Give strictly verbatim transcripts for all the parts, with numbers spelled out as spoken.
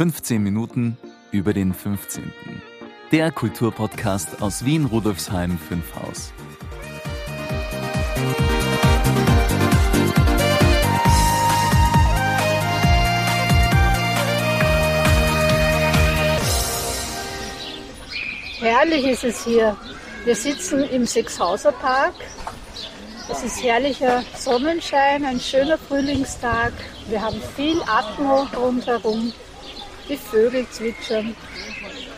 Fünfzehn Minuten über den Fünfzehnten. Der Kulturpodcast aus Wien Rudolfsheim-Fünfhaus. Herrlich ist es hier. Wir sitzen im Sechshauser Park. Es ist herrlicher Sonnenschein, ein schöner Frühlingstag. Wir haben viel Atmo rundherum. Die Vögel zwitschern.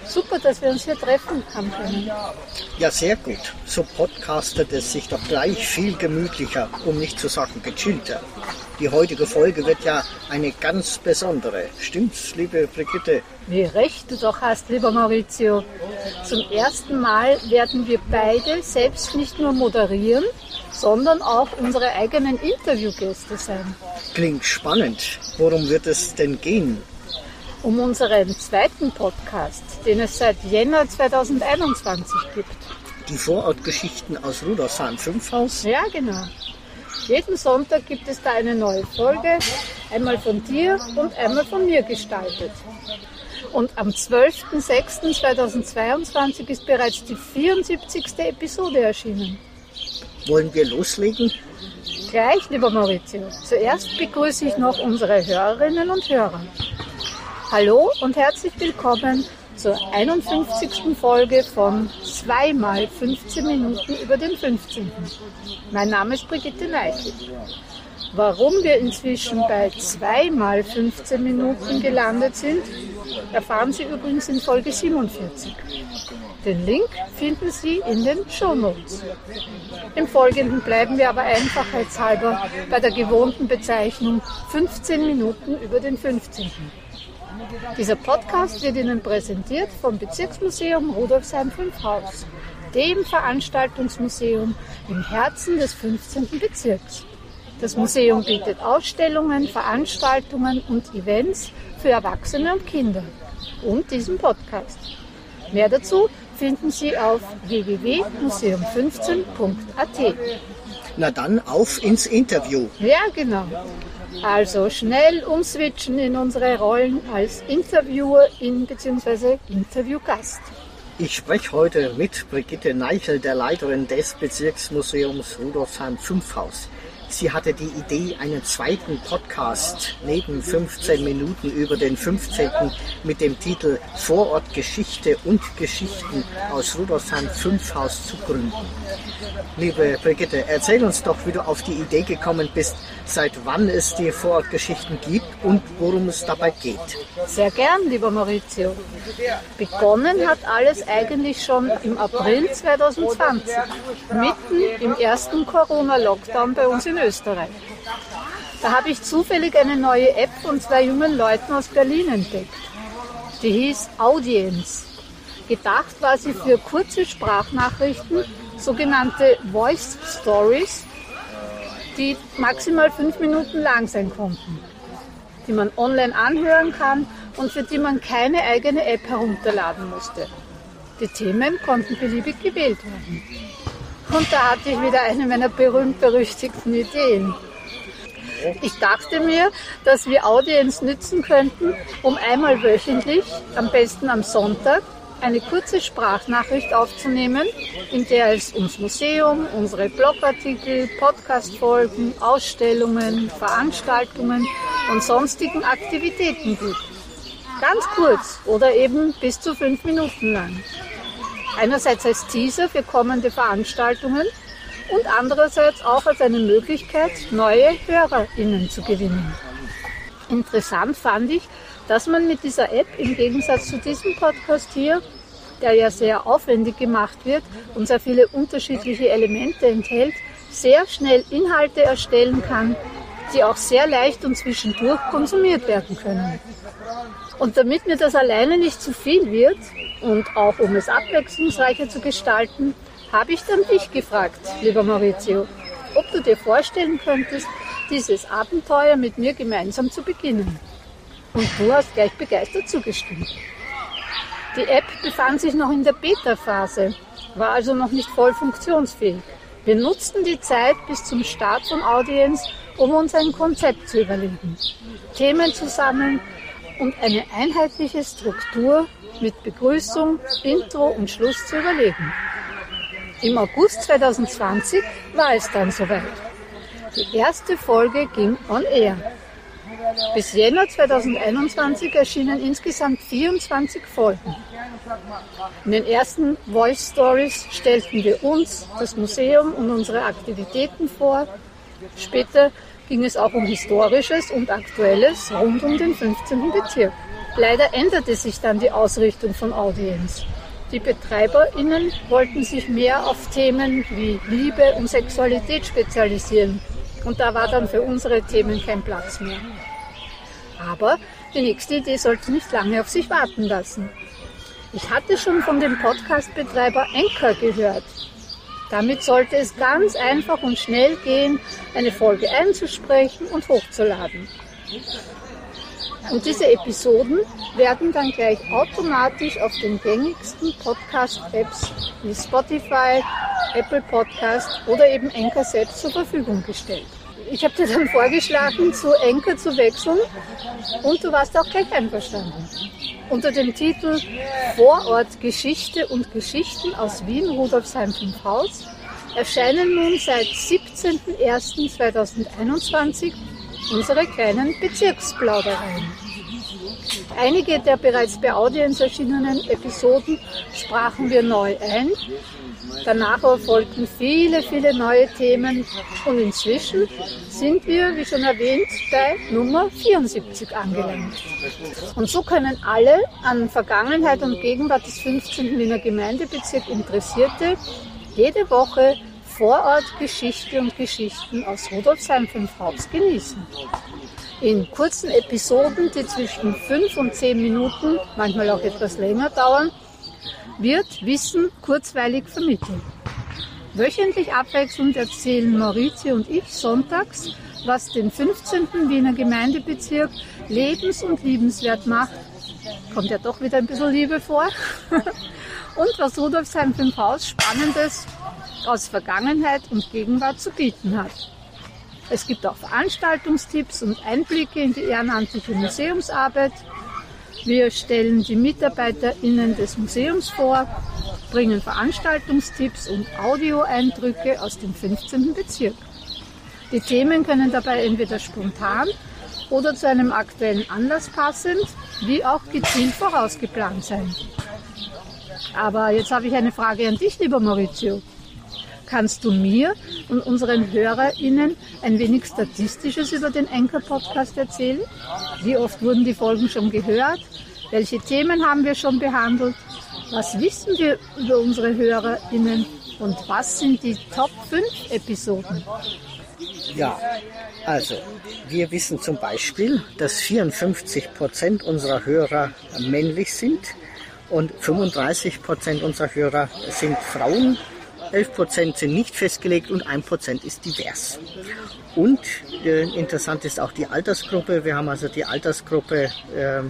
Super, dass wir uns hier treffen können. Ja, sehr gut. So podcastet es sich doch gleich viel gemütlicher, um nicht zu sagen gechillter. Die heutige Folge wird ja eine ganz besondere. Stimmt's, liebe Brigitte? Wie recht du doch hast, lieber Maurizio. Zum ersten Mal werden wir beide selbst nicht nur moderieren, sondern auch unsere eigenen Interviewgäste sein. Klingt spannend. Worum wird es denn gehen? Um unseren zweiten Podcast, den es seit Jänner zweitausendeinundzwanzig gibt. Die Vorort-Geschichten(n) aus Rudolfsheim-Fünfhaus? Ja, genau. Jeden Sonntag gibt es da eine neue Folge, einmal von dir und einmal von mir gestaltet. Und am zwölften sechsten zweitausendzweiundzwanzig ist bereits die vierundsiebzigste Episode erschienen. Wollen wir loslegen? Gleich, lieber Maurizio. Zuerst begrüße ich noch unsere Hörerinnen und Hörer. Hallo und herzlich willkommen zur einundfünfzigsten Folge von zweimal fünfzehn Minuten über den fünfzehnten. Mein Name ist Brigitte Neichl. Warum wir inzwischen bei zweimal fünfzehn Minuten gelandet sind, erfahren Sie übrigens in Folge siebenundvierzig. Den Link finden Sie in den Shownotes. Im Folgenden bleiben wir aber einfachheitshalber bei der gewohnten Bezeichnung fünfzehn Minuten über den fünfzehnten. Dieser Podcast wird Ihnen präsentiert vom Bezirksmuseum Rudolfsheim-Fünfhaus, dem Veranstaltungsmuseum im Herzen des fünfzehnten Bezirks. Das Museum bietet Ausstellungen, Veranstaltungen und Events für Erwachsene und Kinder und diesen Podcast. Mehr dazu finden Sie auf w w w punkt museum fünfzehn punkt a t. Na dann, auf ins Interview. Ja, genau. Also schnell umswitchen in unsere Rollen als Interviewerin bzw. Interviewgast. Ich spreche heute mit Brigitte Neichl, der Leiterin des Bezirksmuseums Rudolfsheim-Fünfhaus. Sie hatte die Idee, einen zweiten Podcast neben fünfzehn Minuten über den fünfzehnten mit dem Titel Vorort Geschichte und Geschichten aus Rudolfsheim-Fünfhaus zu gründen. Liebe Brigitte, erzähl uns doch, wie du auf die Idee gekommen bist, seit wann es die Vorortgeschichten gibt und worum es dabei geht. Sehr gern, lieber Maurizio. Begonnen hat alles eigentlich schon im April zweitausendzwanzig, mitten im ersten Corona-Lockdown bei uns in Österreich. Da habe ich zufällig eine neue App von zwei jungen Leuten aus Berlin entdeckt. Die hieß Audience. Gedacht war sie für kurze Sprachnachrichten, sogenannte Voice Stories, die maximal fünf Minuten lang sein konnten, die man online anhören kann und für die man keine eigene App herunterladen musste. Die Themen konnten beliebig gewählt werden. Und da hatte ich wieder eine meiner berühmt-berüchtigten Ideen. Ich dachte mir, dass wir Audience nützen könnten, um einmal wöchentlich, am besten am Sonntag, eine kurze Sprachnachricht aufzunehmen, in der es ums Museum, unsere Blogartikel, Podcast-Folgen, Ausstellungen, Veranstaltungen und sonstigen Aktivitäten gibt. Ganz kurz oder eben bis zu fünf Minuten lang. Einerseits als Teaser für kommende Veranstaltungen und andererseits auch als eine Möglichkeit, neue HörerInnen zu gewinnen. Interessant fand ich, dass man mit dieser App im Gegensatz zu diesem Podcast hier, der ja sehr aufwendig gemacht wird und sehr viele unterschiedliche Elemente enthält, sehr schnell Inhalte erstellen kann, die auch sehr leicht und zwischendurch konsumiert werden können. Und damit mir das alleine nicht zu viel wird und auch um es abwechslungsreicher zu gestalten, habe ich dann dich gefragt, lieber Maurizio, ob du dir vorstellen könntest, dieses Abenteuer mit mir gemeinsam zu beginnen. Und du hast gleich begeistert zugestimmt. Die App befand sich noch in der Beta-Phase, war also noch nicht voll funktionsfähig. Wir nutzten die Zeit bis zum Start von Audience, um uns ein Konzept zu überlegen, Themen zu sammeln und eine einheitliche Struktur mit Begrüßung, Intro und Schluss zu überlegen. Im August zwanzig zwanzig war es dann soweit. Die erste Folge ging on air. Bis Jänner zwanzig einundzwanzig erschienen insgesamt vierundzwanzig Folgen. In den ersten Voice Stories stellten wir uns, das Museum und unsere Aktivitäten vor. Später ging es auch um Historisches und Aktuelles rund um den fünfzehnten Bezirk. Leider änderte sich dann die Ausrichtung von Audienz. Die BetreiberInnen wollten sich mehr auf Themen wie Liebe und Sexualität spezialisieren. Und da war dann für unsere Themen kein Platz mehr. Aber die nächste Idee sollte nicht lange auf sich warten lassen. Ich hatte schon von dem Podcast-Betreiber Anchor gehört. Damit sollte es ganz einfach und schnell gehen, eine Folge einzusprechen und hochzuladen. Und diese Episoden werden dann gleich automatisch auf den gängigsten Podcast-Apps wie Spotify, Apple Podcast oder eben Anchor selbst zur Verfügung gestellt. Ich habe dir dann vorgeschlagen, zu Anchor zu wechseln und du warst auch gleich einverstanden. Unter dem Titel Vorort-Geschichte und Geschichten aus Wien, Rudolfsheim-Fünfhaus erscheinen nun seit siebzehnten ersten zweitausendeinundzwanzig unsere kleinen Bezirksplaudereien. Einige der bereits bei Audienz erschienenen Episoden sprachen wir neu ein. Danach erfolgten viele, viele neue Themen und inzwischen sind wir, wie schon erwähnt, bei Nummer vierundsiebzig angelangt. Und so können alle an Vergangenheit und Gegenwart des fünfzehnten Wiener Gemeindebezirks Interessierte jede Woche Vorort-Geschichte und Geschichten aus Rudolfsheim-Fünfhaus genießen. In kurzen Episoden, die zwischen fünf und zehn Minuten, manchmal auch etwas länger dauern, wird Wissen kurzweilig vermittelt. Wöchentlich abwechselnd erzählen Maurizio und ich sonntags, was den fünfzehnten Wiener Gemeindebezirk lebens- und liebenswert macht. Kommt ja doch wieder ein bisschen Liebe vor. Und was Rudolfsheim-Fünfhaus Spannendes aus Vergangenheit und Gegenwart zu bieten hat. Es gibt auch Veranstaltungstipps und Einblicke in die ehrenamtliche Museumsarbeit. Wir stellen die MitarbeiterInnen des Museums vor, bringen Veranstaltungstipps und Audioeindrücke aus dem fünfzehnten Bezirk. Die Themen können dabei entweder spontan oder zu einem aktuellen Anlass passend, wie auch gezielt vorausgeplant sein. Aber jetzt habe ich eine Frage an dich, lieber Maurizio. Kannst du mir und unseren HörerInnen ein wenig Statistisches über den Anchor-Podcast erzählen? Wie oft wurden die Folgen schon gehört? Welche Themen haben wir schon behandelt? Was wissen wir über unsere HörerInnen? Und was sind die Top fünf Episoden? Ja, also wir wissen zum Beispiel, dass vierundfünfzig Prozent unserer Hörer männlich sind und fünfunddreißig Prozent unserer Hörer sind Frauen. elf Prozent sind nicht festgelegt und ein Prozent ist divers. Und äh, interessant ist auch die Altersgruppe. Wir haben also die Altersgruppe äh,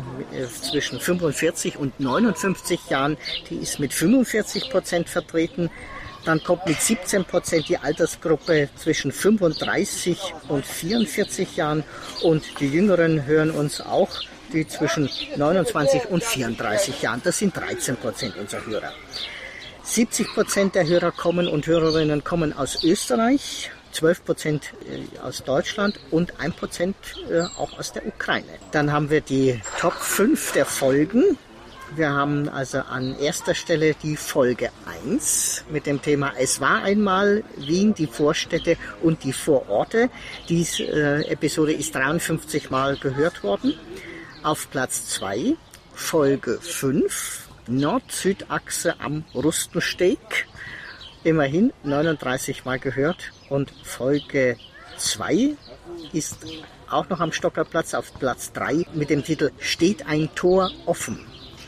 zwischen fünfundvierzig und neunundfünfzig Jahren, die ist mit fünfundvierzig Prozent vertreten. Dann kommt mit siebzehn Prozent die Altersgruppe zwischen fünfunddreißig und vierundvierzig Jahren und die Jüngeren hören uns auch, die zwischen neunundzwanzig und vierunddreißig Jahren. Das sind dreizehn Prozent unserer Hörer. siebzig Prozent der Hörer kommen und Hörerinnen kommen aus Österreich, zwölf Prozent aus Deutschland und ein Prozent auch aus der Ukraine. Dann haben wir die Top fünf der Folgen. Wir haben also an erster Stelle die Folge eins mit dem Thema Es war einmal Wien, die Vorstädte und die Vororte. Diese Episode ist dreiundfünfzig Mal gehört worden. Auf Platz zwei Folge fünf. Nord-Süd-Achse am Rustensteg, immerhin neununddreißig Mal gehört, und Folge zwei ist auch noch am Stockerplatz auf Platz drei mit dem Titel Steht ein Tor offen.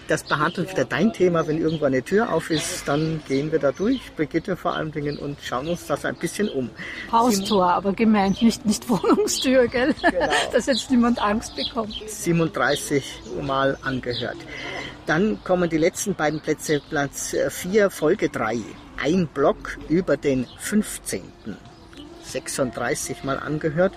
Das behandelt wieder dein Thema, wenn irgendwo eine Tür auf ist, dann gehen wir da durch, Brigitte vor allen Dingen, und schauen uns das ein bisschen um. Haustor, aber gemeint, nicht, nicht Wohnungstür, gell? Genau. Dass jetzt niemand Angst bekommt. siebenunddreißig Mal angehört. Dann kommen die letzten beiden Plätze, Platz vier, Folge drei. Ein Block über den fünfzehnten sechsunddreißig Mal angehört.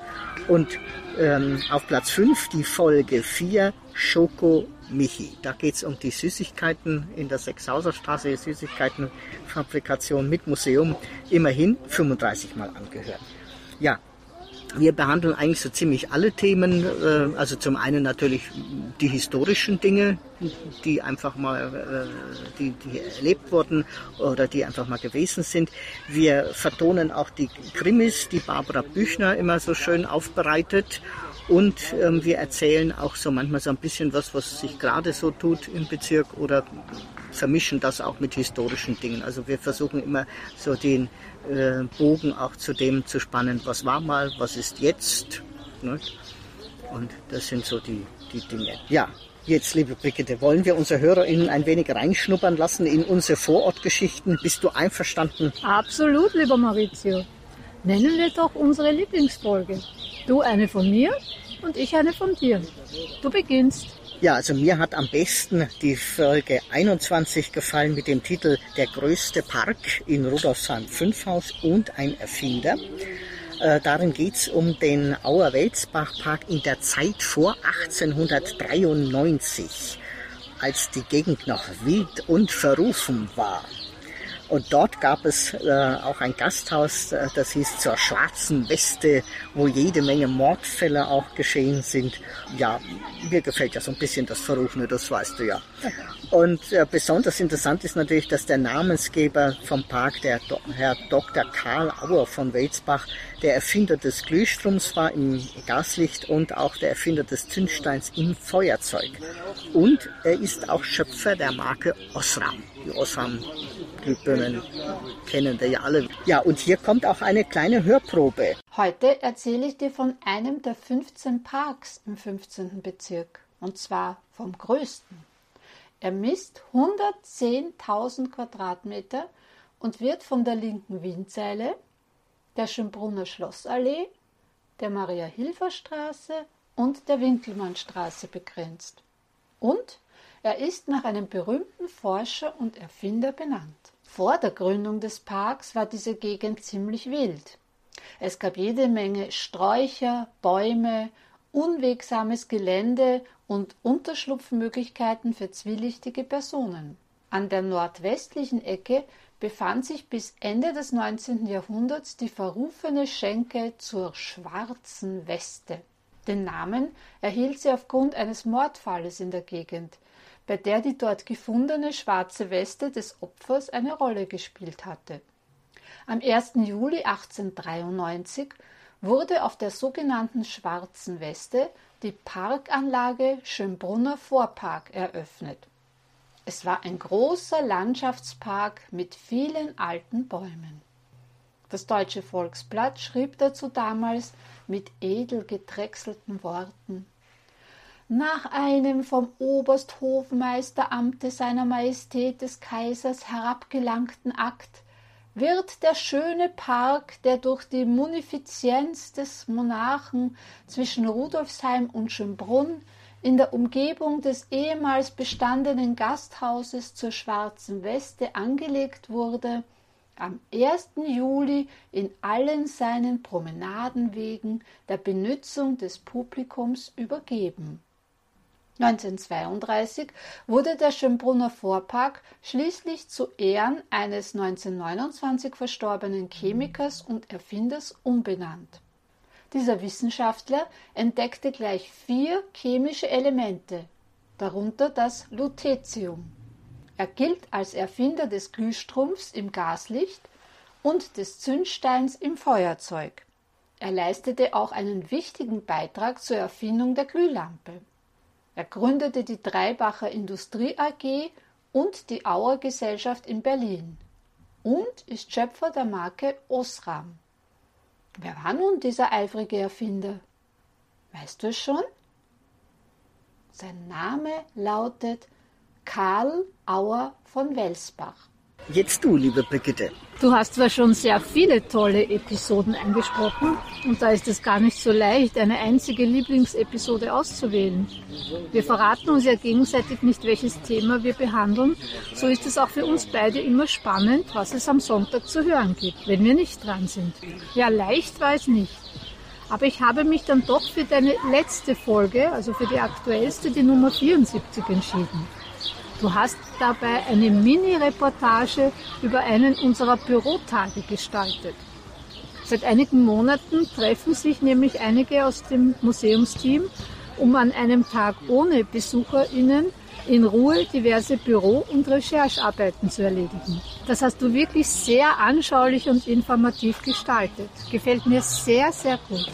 Und ähm, auf Platz fünf die Folge vier, Schoko Michi. Da geht es um die Süßigkeiten in der Sechshauser Straße, die Süßigkeitenfabrikation mit Museum. Immerhin fünfunddreißig Mal angehört. Ja, wir behandeln eigentlich so ziemlich alle Themen. Äh, also zum einen natürlich die historischen Dinge, die einfach mal äh, die, die erlebt wurden oder die einfach mal gewesen sind. Wir vertonen auch die Krimis, die Barbara Büchner immer so schön aufbereitet. Und ähm, wir erzählen auch so manchmal so ein bisschen was, was sich gerade so tut im Bezirk, oder vermischen das auch mit historischen Dingen. Also wir versuchen immer so den äh, Bogen auch zu dem zu spannen, was war mal, was ist jetzt. Ne? Und das sind so die, die Dinge. Ja, jetzt, liebe Brigitte, wollen wir unsere HörerInnen ein wenig reinschnuppern lassen in unsere Vorortgeschichten. Bist du einverstanden? Absolut, lieber Maurizio. Nennen wir doch unsere Lieblingsfolge. Du eine von mir und ich eine von dir. Du beginnst. Ja, also mir hat am besten die Folge einundzwanzig gefallen mit dem Titel Der größte Park in Rudolfsheim-Fünfhaus und ein Erfinder. Äh, darin geht es um den Auer-Welsbach-Park in der Zeit vor achtzehnhundertdreiundneunzig, als die Gegend noch wild und verrufen war. Und dort gab es äh, auch ein Gasthaus, das hieß Zur schwarzen Weste, wo jede Menge Mordfälle auch geschehen sind. Ja, mir gefällt ja so ein bisschen das Verrufene, das weißt du ja. Und äh, besonders interessant ist natürlich, dass der Namensgeber vom Park, der Do- Herr Doktor Karl Auer von Welsbach, der Erfinder des Glühstroms war im Gaslicht und auch der Erfinder des Zündsteins im Feuerzeug. Und er ist auch Schöpfer der Marke Osram. Die Osram Glühbirnen kennen wir ja alle. Ja, und hier kommt auch eine kleine Hörprobe. Heute erzähle ich dir von einem der fünfzehn Parks im fünfzehnten Bezirk, und zwar vom größten. Er misst hundertzehntausend Quadratmeter und wird von der linken Wienzeile, der Schönbrunner Schlossallee, der Maria-Hilfer-Straße und der Winkelmannstraße begrenzt. Und er ist nach einem berühmten Forscher und Erfinder benannt. Vor der Gründung des Parks war diese Gegend ziemlich wild. Es gab jede Menge Sträucher, Bäume, unwegsames Gelände und Unterschlupfmöglichkeiten für zwielichtige Personen. An der nordwestlichen Ecke befand sich bis Ende des neunzehnten Jahrhunderts die verrufene Schenke Zur schwarzen Weste. Den Namen erhielt sie aufgrund eines Mordfalles in der Gegend, bei der die dort gefundene schwarze Weste des Opfers eine Rolle gespielt hatte. Am ersten Juli achtzehnhundertdreiundneunzig wurde auf der sogenannten Schwarzen Weste die Parkanlage Schönbrunner Vorpark eröffnet. Es war ein großer Landschaftspark mit vielen alten Bäumen. Das Deutsche Volksblatt schrieb dazu damals mit edel gedrechselten Worten: Nach einem vom Obersthofmeisteramte seiner Majestät des Kaisers herabgelangten Akt wird der schöne Park, der durch die Munifizienz des Monarchen zwischen Rudolfsheim und Schönbrunn in der Umgebung des ehemals bestandenen Gasthauses Zur schwarzen Weste angelegt wurde, am ersten Juli in allen seinen Promenadenwegen der Benützung des Publikums übergeben. neunzehnhundertzweiunddreißig wurde der Schönbrunner Vorpark schließlich zu Ehren eines neunzehnhundertneunundzwanzig verstorbenen Chemikers und Erfinders umbenannt. Dieser Wissenschaftler entdeckte gleich vier chemische Elemente, darunter das Lutetium. Er gilt als Erfinder des Glühstrumpfs im Gaslicht und des Zündsteins im Feuerzeug. Er leistete auch einen wichtigen Beitrag zur Erfindung der Glühlampe. Er gründete die Dreibacher Industrie A G und die Auer Gesellschaft in Berlin und ist Schöpfer der Marke Osram. Wer war nun dieser eifrige Erfinder? Weißt du es schon? Sein Name lautet Karl Auer von Welsbach. Jetzt du, liebe Brigitte. Du hast zwar schon sehr viele tolle Episoden angesprochen und da ist es gar nicht so leicht, eine einzige Lieblingsepisode auszuwählen. Wir verraten uns ja gegenseitig nicht, welches Thema wir behandeln. So ist es auch für uns beide immer spannend, was es am Sonntag zu hören gibt, wenn wir nicht dran sind. Ja, leicht war es nicht. Aber ich habe mich dann doch für deine letzte Folge, also für die aktuellste, die Nummer vierundsiebzig, entschieden. Du hast dabei eine Mini-Reportage über einen unserer Bürotage gestaltet. Seit einigen Monaten treffen sich nämlich einige aus dem Museumsteam, um an einem Tag ohne BesucherInnen in Ruhe diverse Büro- und Recherchearbeiten zu erledigen. Das hast du wirklich sehr anschaulich und informativ gestaltet. Gefällt mir sehr, sehr gut.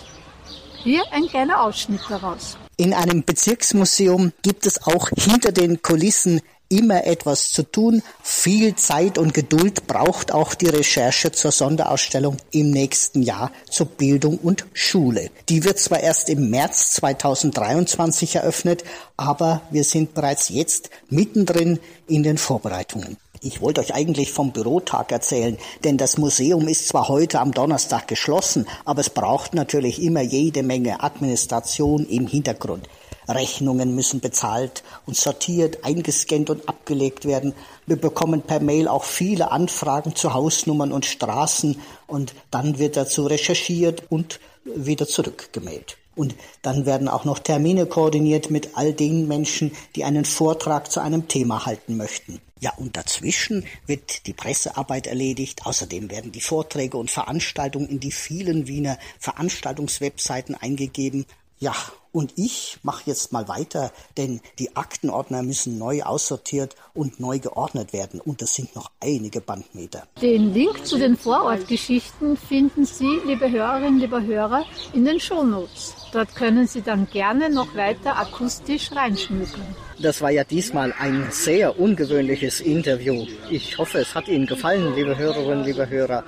Hier ein kleiner Ausschnitt daraus. In einem Bezirksmuseum gibt es auch hinter den Kulissen immer etwas zu tun. Viel Zeit und Geduld braucht auch die Recherche zur Sonderausstellung im nächsten Jahr zur Bildung und Schule. Die wird zwar erst im März zweitausenddreiundzwanzig eröffnet, aber wir sind bereits jetzt mittendrin in den Vorbereitungen. Ich wollte euch eigentlich vom Bürotag erzählen, denn das Museum ist zwar heute am Donnerstag geschlossen, aber es braucht natürlich immer jede Menge Administration im Hintergrund. Rechnungen müssen bezahlt und sortiert, eingescannt und abgelegt werden. Wir bekommen per Mail auch viele Anfragen zu Hausnummern und Straßen und dann wird dazu recherchiert und wieder zurückgemeldet. Und dann werden auch noch Termine koordiniert mit all den Menschen, die einen Vortrag zu einem Thema halten möchten. Ja, und dazwischen wird die Pressearbeit erledigt. Außerdem werden die Vorträge und Veranstaltungen in die vielen Wiener Veranstaltungswebseiten eingegeben. Ja, und ich mache jetzt mal weiter, denn die Aktenordner müssen neu aussortiert und neu geordnet werden. Und das sind noch einige Bandmeter. Den Link zu den Vorortgeschichten finden Sie, liebe Hörerinnen, lieber Hörer, in den Shownotes. Dort können Sie dann gerne noch weiter akustisch reinschmücken. Das war ja diesmal ein sehr ungewöhnliches Interview. Ich hoffe, es hat Ihnen gefallen, liebe Hörerinnen, lieber Hörer.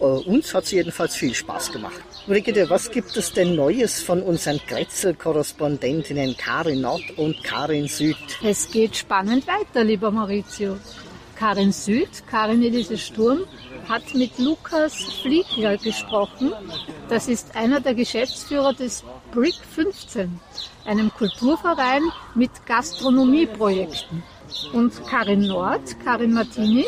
Uh, uns hat es jedenfalls viel Spaß gemacht. Brigitte, was gibt es denn Neues von unseren Grätzl-Korrespondentinnen Karin Nord und Karin Süd? Es geht spannend weiter, lieber Maurizio. Karin Süd, Karin Elise Sturm, hat mit Lukas Pfliegler gesprochen. Das ist einer der Geschäftsführer des Brick fünfzehn, einem Kulturverein mit Gastronomieprojekten. Und Karin Nord, Karin Martiny,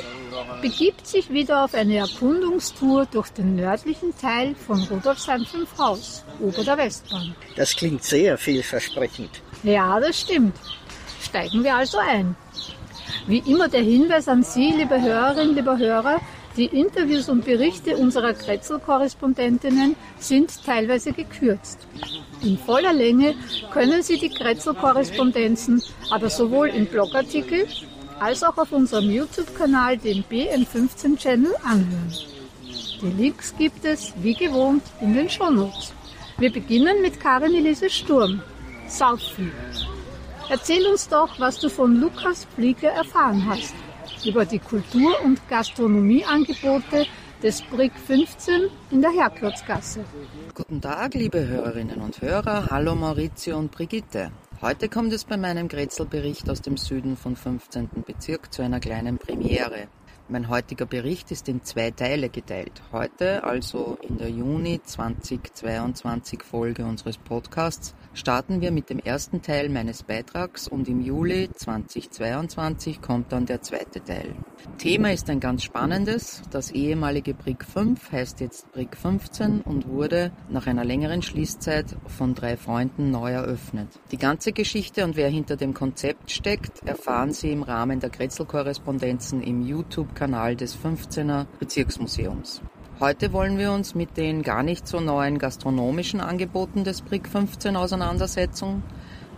begibt sich wieder auf eine Erkundungstour durch den nördlichen Teil von Rudolfsheim-Fünfhaus, ober der Westbahn. Das klingt sehr vielversprechend. Ja, das stimmt. Steigen wir also ein. Wie immer der Hinweis an Sie, liebe Hörerinnen, lieber Hörer, die Interviews und Berichte unserer Grätzl-Korrespondentinnen sind teilweise gekürzt. In voller Länge können Sie die Grätzl-Korrespondenzen aber sowohl im Blogartikel als auch auf unserem YouTube-Kanal, dem B N fünfzehn Channel, anhören. Die Links gibt es, wie gewohnt, in den Shownotes. Wir beginnen mit Karin Elise Sturm. Saufi, erzähl uns doch, was du von Lukas Pfliegler erfahren hast über die Kultur- und Gastronomieangebote des Brick fünfzehn in der Herklotzgasse. Guten Tag, liebe Hörerinnen und Hörer. Hallo Maurizio und Brigitte. Heute kommt es bei meinem Grätzl-Bericht aus dem Süden vom fünfzehnten Bezirk zu einer kleinen Premiere. Mein heutiger Bericht ist in zwei Teile geteilt. Heute, also in der Juni zweitausendzweiundzwanzig Folge unseres Podcasts, starten wir mit dem ersten Teil meines Beitrags und im Juli zweitausendzweiundzwanzig kommt dann der zweite Teil. Thema ist ein ganz spannendes. Das ehemalige Brick fünf heißt jetzt Brick fünfzehn und wurde nach einer längeren Schließzeit von drei Freunden neu eröffnet. Die ganze Geschichte und wer hinter dem Konzept steckt, erfahren Sie im Rahmen der Grätzl-Korrespondenzen im YouTube-Kanal des fünfzehner Bezirksmuseums. Heute wollen wir uns mit den gar nicht so neuen gastronomischen Angeboten des Brick fünfzehn auseinandersetzen.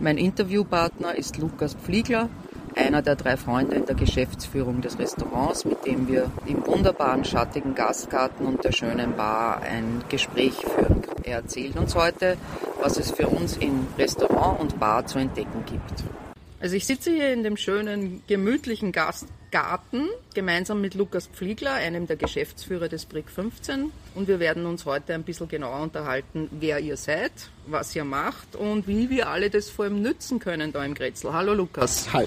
Mein Interviewpartner ist Lukas Pfliegler, einer der drei Freunde in der Geschäftsführung des Restaurants, mit dem wir im wunderbaren, schattigen Gastgarten und der schönen Bar ein Gespräch führen. Er erzählt uns heute, was es für uns in Restaurant und Bar zu entdecken gibt. Also ich sitze hier in dem schönen, gemütlichen Gastgarten, gemeinsam mit Lukas Pfliegler, einem der Geschäftsführer des Brick fünfzehn. Und wir werden uns heute ein bisschen genauer unterhalten, wer ihr seid, was ihr macht und wie wir alle das vor allem nützen können da im Grätzl. Hallo Lukas. Hi.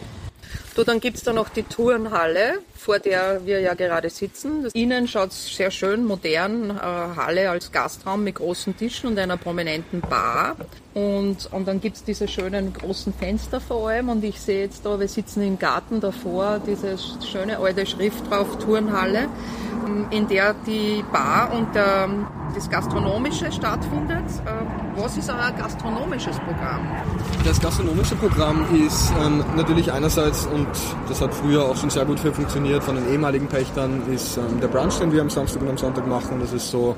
Du, dann gibt es da noch die Turnhalle, vor der wir ja gerade sitzen. Das innen schaut es sehr schön modern, äh, Halle als Gastraum mit großen Tischen und einer prominenten Bar. Und, und dann gibt es diese schönen großen Fenster vor allem. Und ich sehe jetzt da, wir sitzen im Garten davor, diese schöne alte Schrift drauf, Turnhalle, in der die Bar und der, das Gastronomische stattfindet. Was ist euer gastronomisches Programm? Das gastronomische Programm ist ähm, natürlich einerseits, und das hat früher auch schon sehr gut für funktioniert, von den ehemaligen Pächtern, ist ähm, der Brunch, den wir am Samstag und am Sonntag machen. Das ist so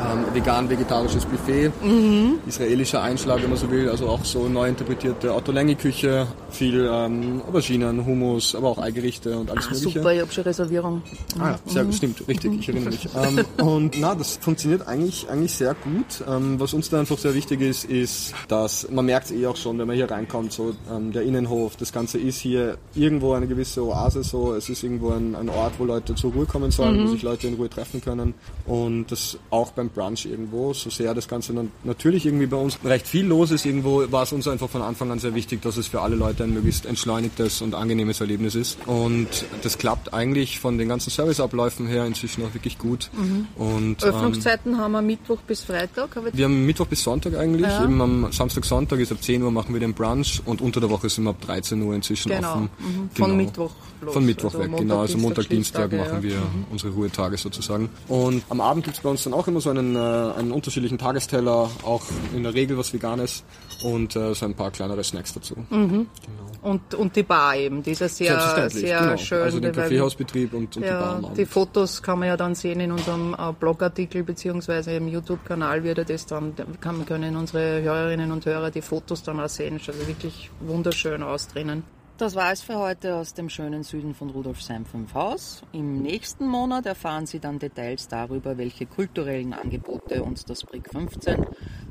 ähm, vegan-vegetarisches Buffet, mhm. israelischer Einschlag, wenn man so will, also auch so neu interpretierte Otto-Lengi-Küche, viel ähm, Auberginen, Hummus, aber auch Eigerichte und alles ah, Mögliche. Super, ich habe schon Reservierung. Ah ja, sehr, mhm. stimmt, richtig, ich erinnere mich. ähm, und na, das funktioniert eigentlich, eigentlich sehr gut. Ähm, was uns da einfach sehr wichtig ist, ist, dass man merkt es eh auch schon, wenn man hier reinkommt, so ähm, der Innenhof, das Ganze ist hier irgendwo eine gewisse Oase, so es ist irgendwo ein, ein Ort, wo Leute zur Ruhe kommen sollen, mhm. wo sich Leute in Ruhe treffen können, und das auch beim Brunch irgendwo, so sehr das Ganze dann natürlich irgendwie bei uns recht viel los ist, irgendwo war es uns einfach von Anfang an sehr wichtig, dass es für alle Leute ein möglichst entschleunigtes und angenehmes Erlebnis ist, und das klappt eigentlich von den ganzen Serviceabläufen her inzwischen auch wirklich gut. Mhm. Und, Öffnungszeiten ähm, haben wir Mittwoch bis Freitag? Habe wir haben Mittwoch bis Sonntag eigentlich, ja. Eben am Samstag, Sonntag ist ab zehn Uhr machen wir den Brunch, und unter der Woche sind wir ab dreizehn Uhr inzwischen genau. offen. Mhm. Von genau. Mittwoch los. Von Mittwoch also weg, Montag, genau, also Montag, Dienstag, Dienstag machen wir ja. unsere Ruhetage sozusagen. Und am Abend gibt es bei uns dann auch immer so einen, äh, einen unterschiedlichen Tagesteller, auch in der Regel was Veganes, und äh, so ein paar kleinere Snacks dazu. Mhm. Genau. Und, und die Bar eben, die ist ja sehr, sehr genau. schön. Also den Kaffeehausbetrieb und, und ja, die Bar am Abend. Die Fotos kann man ja dann sehen in unserem äh, Blogartikel bzw. im YouTube-Kanal würde das dann, kann, können unsere Hörerinnen und Hörer die Fotos dann auch sehen. Schaut also wirklich wunderschön aus drinnen. Das war es für heute aus dem schönen Süden von Rudolfsheim-Fünfhaus. Im nächsten Monat erfahren Sie dann Details darüber, welche kulturellen Angebote uns das Brick fünfzehn,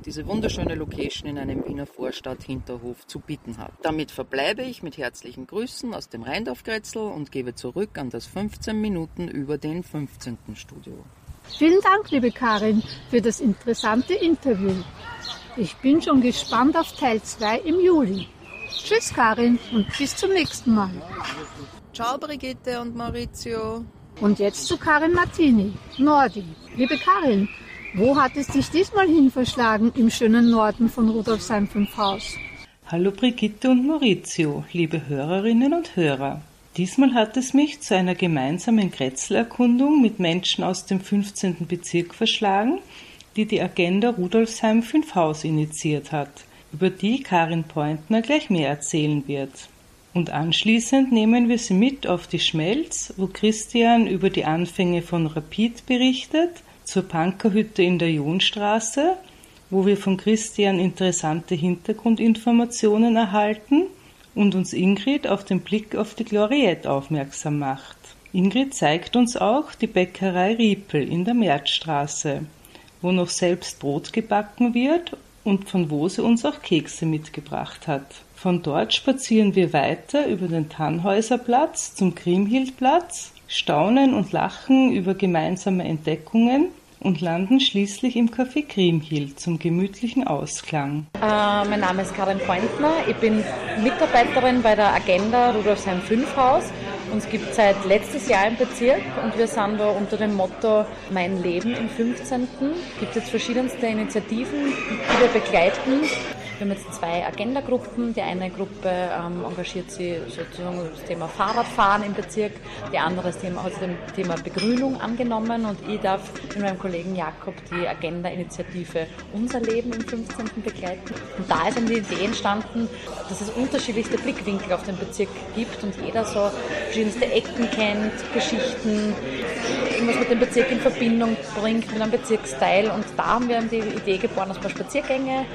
diese wunderschöne Location in einem Wiener Vorstadt-Hinterhof, zu bieten hat. Damit verbleibe ich mit herzlichen Grüßen aus dem Rheindorf-Grätzl und gebe zurück an das fünfzehn Minuten über den fünfzehnten Studio. Vielen Dank, liebe Karin, für das interessante Interview. Ich bin schon gespannt auf Teil zwei im Juli. Tschüss Karin und bis zum nächsten Mal. Ciao Brigitte und Maurizio. Und jetzt zu Karin Martiny, Nordi. Liebe Karin, wo hat es dich diesmal hin verschlagen im schönen Norden von Rudolfsheim-Fünfhaus? Hallo Brigitte und Maurizio, liebe Hörerinnen und Hörer. Diesmal hat es mich zu einer gemeinsamen Grätzlerkundung mit Menschen aus dem fünfzehnten Bezirk verschlagen, die die Agenda Rudolfsheim-Fünfhaus initiiert hat, über die Karin Pointner gleich mehr erzählen wird. Und anschließend nehmen wir Sie mit auf die Schmelz, wo Christian über die Anfänge von Rapid berichtet, zur Pankahütt'n in der Jonstraße, wo wir von Christian interessante Hintergrundinformationen erhalten und uns Ingrid auf den Blick auf die Gloriette aufmerksam macht. Ingrid zeigt uns auch die Bäckerei Riepel in der Märzstraße, wo noch selbst Brot gebacken wird und von wo sie uns auch Kekse mitgebracht hat. Von dort spazieren wir weiter über den Tannhäuserplatz zum Kriemhildplatz, staunen und lachen über gemeinsame Entdeckungen und landen schließlich im Café Kriemhild zum gemütlichen Ausklang. Äh, mein Name ist Karin Pointner, ich bin Mitarbeiterin bei der Agenda Rudolfsheim-Fünfhaus. Uns gibt es seit letztes Jahr im Bezirk und wir sind da unter dem Motto Mein Leben im fünfzehnten Es gibt jetzt verschiedenste Initiativen, die wir begleiten. Wir haben jetzt zwei Agenda-Gruppen. Die eine Gruppe ähm, engagiert sich sozusagen das Thema Fahrradfahren im Bezirk. Die andere das Thema, hat sich dem Thema Begrünung angenommen. Und ich darf mit meinem Kollegen Jakob die Agenda-Initiative Unser Leben im fünfzehnten begleiten. Und da ist eben die Idee entstanden, dass es unterschiedlichste Blickwinkel auf den Bezirk gibt und jeder so verschiedenste Ecken kennt, Geschichten, irgendwas mit dem Bezirk in Verbindung bringt, mit einem Bezirksteil. Und da haben wir die Idee geboren, dass wir Spaziergänge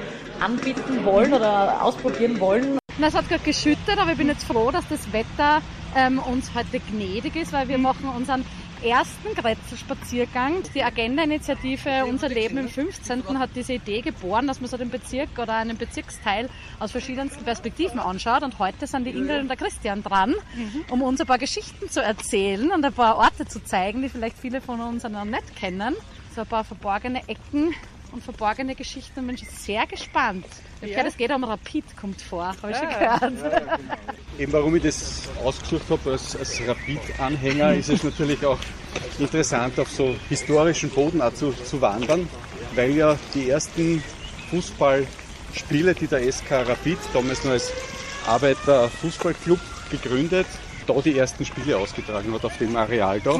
anbieten wollen oder ausprobieren wollen. Na, es hat gerade geschüttet, aber ich bin jetzt froh, dass das Wetter ähm, uns heute gnädig ist, weil wir machen unseren ersten Grätzl-Spaziergang. Die Agenda-Initiative Unser Leben im fünfzehnten hat diese Idee geboren, dass man so den Bezirk oder einen Bezirksteil aus verschiedensten Perspektiven anschaut. Und heute sind die Ingrid und der Christian dran, um uns ein paar Geschichten zu erzählen und ein paar Orte zu zeigen, die vielleicht viele von uns noch nicht kennen. So ein paar verborgene Ecken und verborgene Geschichten. Und bin schon sehr gespannt. Ich ja. höre, das geht um Rapid, kommt vor, habe ich ja. schon gehört. Ja, genau. Eben warum ich das ausgesucht habe als, als Rapid-Anhänger, ist es natürlich auch interessant, auf so historischen Boden auch zu, zu wandern, weil ja die ersten Fußballspiele, die der S K Rapid damals noch als Arbeiterfußballclub gegründet, da die ersten Spiele ausgetragen hat auf dem Areal da.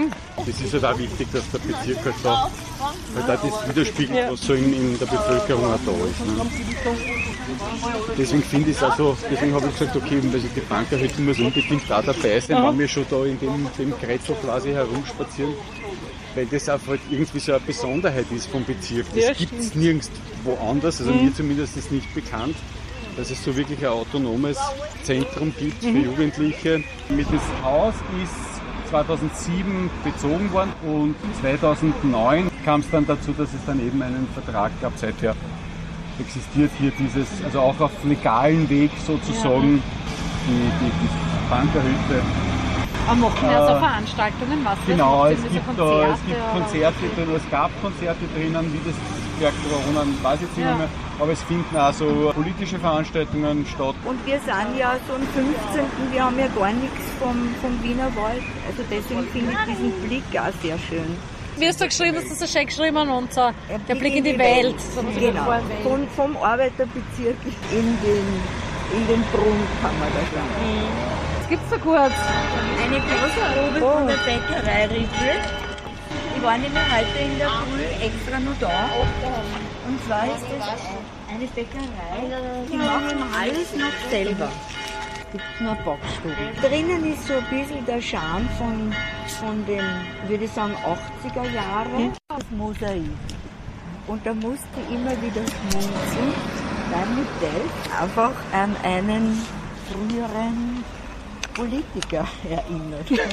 Das ist halt auch wichtig, dass der Bezirk halt da, halt auch das widerspiegelt, was so in, in der Bevölkerung auch da ist. Ne? Deswegen finde ich es also, deswegen habe ich gesagt, okay, die Pankahütt'n muss unbedingt da dabei sein, wenn wir schon da in dem, dem Kretzel quasi herumspazieren, weil das auch halt irgendwie so eine Besonderheit ist vom Bezirk. Das gibt es nirgendwo anders, also mir zumindest nicht bekannt, dass es so wirklich ein autonomes Zentrum gibt für mhm. Jugendliche. Das Haus ist zweitausendsieben bezogen worden und zweitausendneun kam es dann dazu, dass es dann eben einen Vertrag gab. Seither existiert hier dieses, also auch auf legalen Weg sozusagen, ja. die, die, die Pankahütte. Und machen ja so Veranstaltungen, was genau, es gibt, so es gibt Konzerte drin, es gab Konzerte drinnen, wie das ja, Corona, weiß jetzt nicht ja. mehr, aber es finden auch so politische Veranstaltungen statt. Und wir sind ja so am fünfzehnten wir haben ja gar nichts vom, vom Wienerwald, also deswegen finde ich diesen Blick auch sehr schön. Wie hast du geschrieben, dass das so schön geschrieben und so, der, der Blick in die, in die Welt. Welt. So, genau, von, vom Arbeiterbezirk in den, in den Brunnen kann man da schauen. Was gibt's da kurz? Eine Klosterprobe oh. von der Bäckerei Riepel. Ich war nämlich heute in der Früh extra nur da. Und zwar ist das eine Bäckerei, die machen alles noch selber. Es gibt nur Backstuben. Drinnen ist so ein bisschen der Charme von, von den, würde ich sagen, achtziger Jahren. Das Mosaik. Und da musste ich immer wieder schmunzeln, damit das einfach an einen früheren Politiker erinnert.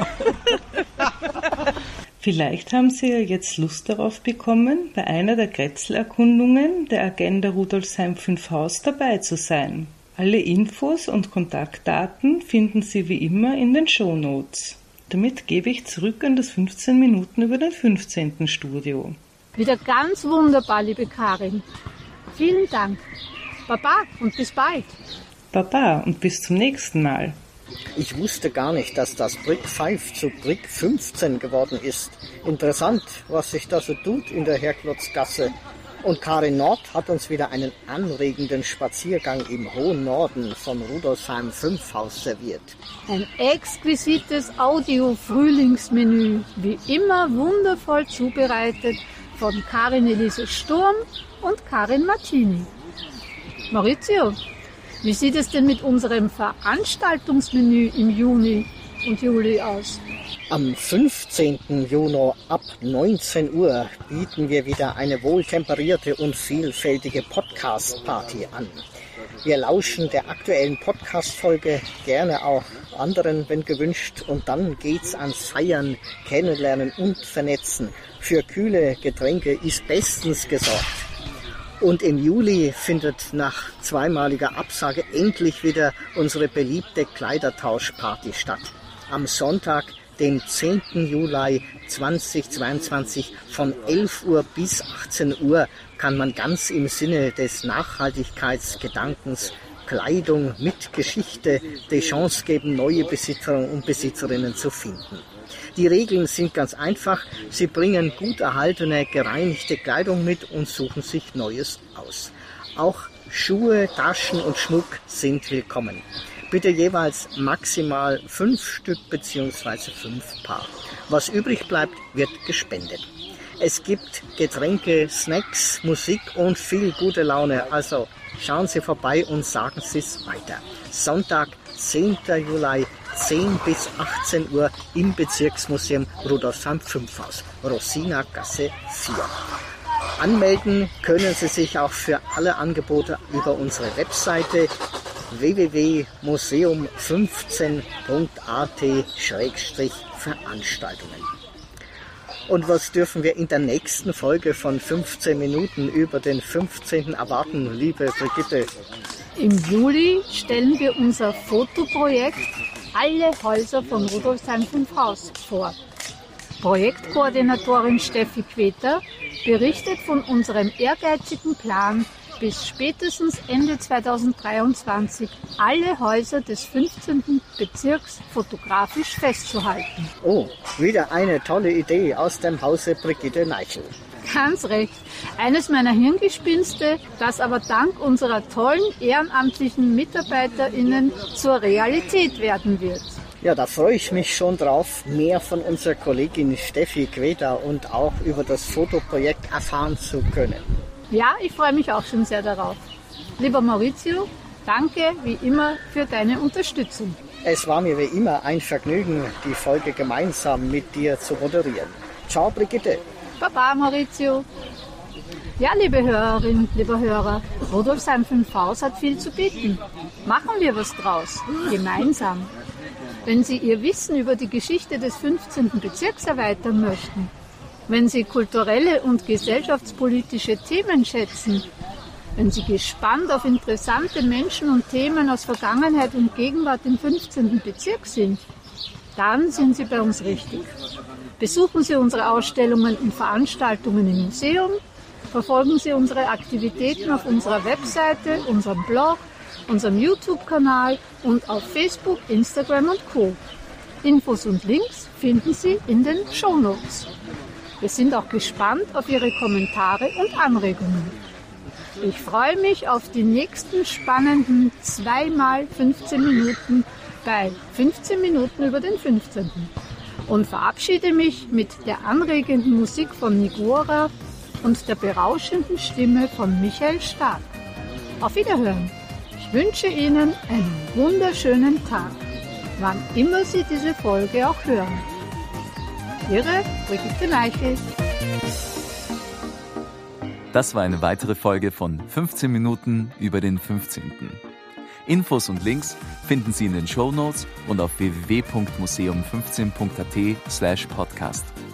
Vielleicht haben Sie ja jetzt Lust darauf bekommen, bei einer der Kretzelerkundungen der Agenda Rudolfsheim-Fünfhaus dabei zu sein. Alle Infos und Kontaktdaten finden Sie wie immer in den Shownotes. Damit gebe ich zurück an das fünfzehn Minuten über den fünfzehnten Studio. Wieder ganz wunderbar, liebe Karin. Vielen Dank. Baba und bis bald. Baba und bis zum nächsten Mal. Ich wusste gar nicht, dass das Brick fünf zu Brick fünfzehn geworden ist. Interessant, was sich da so tut in der Herklotzgasse. Und Karin Nord hat uns wieder einen anregenden Spaziergang im hohen Norden vom Rudolfsheim-Fünfhaus serviert. Ein exquisites Audio-Frühlingsmenü, wie immer wundervoll zubereitet von Karin Elise Sturm und Karin Martiny. Maurizio, wie sieht es denn mit unserem Veranstaltungsmenü im Juni und Juli aus? Am fünfzehnten Juni ab neunzehn Uhr bieten wir wieder eine wohltemperierte und vielfältige Podcast-Party an. Wir lauschen der aktuellen Podcast-Folge, gerne auch anderen, wenn gewünscht. Und dann geht's ans Feiern, Kennenlernen und Vernetzen. Für kühle Getränke ist bestens gesorgt. Und im Juli findet nach zweimaliger Absage endlich wieder unsere beliebte Kleidertauschparty statt. Am Sonntag, den zehnten Juli zweitausendzweiundzwanzig von elf Uhr bis achtzehn Uhr kann man ganz im Sinne des Nachhaltigkeitsgedankens Kleidung mit Geschichte die Chance geben, neue Besitzer und Besitzerinnen zu finden. Die Regeln sind ganz einfach. Sie bringen gut erhaltene, gereinigte Kleidung mit und suchen sich Neues aus. Auch Schuhe, Taschen und Schmuck sind willkommen. Bitte jeweils maximal fünf Stück bzw. fünf Paar. Was übrig bleibt, wird gespendet. Es gibt Getränke, Snacks, Musik und viel gute Laune. Also schauen Sie vorbei und sagen Sie es weiter. Sonntag, zehnten Juli, zehn bis achtzehn Uhr im Bezirksmuseum Rudolfsheim-Fünfhaus, Rosina-Gasse vier. Anmelden können Sie sich auch für alle Angebote über unsere Webseite w w w punkt museum fünfzehn punkt a t slash veranstaltungen. Und was dürfen wir in der nächsten Folge von fünfzehn Minuten über den fünfzehnten erwarten, liebe Brigitte? Im Juli stellen wir unser Fotoprojekt Alle Häuser von Rudolfsheim-Fünfhaus vor. Projektkoordinatorin Steffi Queter berichtet von unserem ehrgeizigen Plan, bis spätestens Ende zweitausenddreiundzwanzig alle Häuser des fünfzehnten Bezirks fotografisch festzuhalten. Oh, wieder eine tolle Idee aus dem Hause Brigitte Neichl. Ganz recht. Eines meiner Hirngespinste, das aber dank unserer tollen ehrenamtlichen MitarbeiterInnen zur Realität werden wird. Ja, da freue ich mich schon drauf, mehr von unserer Kollegin Steffi Queter und auch über das Fotoprojekt erfahren zu können. Ja, ich freue mich auch schon sehr darauf. Lieber Maurizio, danke wie immer für deine Unterstützung. Es war mir wie immer ein Vergnügen, die Folge gemeinsam mit dir zu moderieren. Ciao, Brigitte. Baba, Maurizio. Ja, liebe Hörerin, lieber Hörer, Rudolfsheim-Fünfhaus hat viel zu bieten. Machen wir was draus, gemeinsam. Wenn Sie Ihr Wissen über die Geschichte des fünfzehnten Bezirks erweitern möchten, wenn Sie kulturelle und gesellschaftspolitische Themen schätzen, wenn Sie gespannt auf interessante Menschen und Themen aus Vergangenheit und Gegenwart im fünfzehnten Bezirk sind, dann sind Sie bei uns richtig. Besuchen Sie unsere Ausstellungen und Veranstaltungen im Museum, verfolgen Sie unsere Aktivitäten auf unserer Webseite, unserem Blog, unserem YouTube-Kanal und auf Facebook, Instagram und Co. Infos und Links finden Sie in den Shownotes. Wir sind auch gespannt auf Ihre Kommentare und Anregungen. Ich freue mich auf die nächsten spannenden zweimal fünfzehn Minuten bei fünfzehn Minuten über den fünfzehnten und verabschiede mich mit der anregenden Musik von Nigura und der berauschenden Stimme von Michael Stark. Auf Wiederhören! Ich wünsche Ihnen einen wunderschönen Tag, wann immer Sie diese Folge auch hören. Ihre Brigitte Neichl. Das war eine weitere Folge von fünfzehn Minuten über den fünfzehnten. Infos und Links finden Sie in den Shownotes und auf w w w punkt museum fünfzehn punkt a t slash podcast.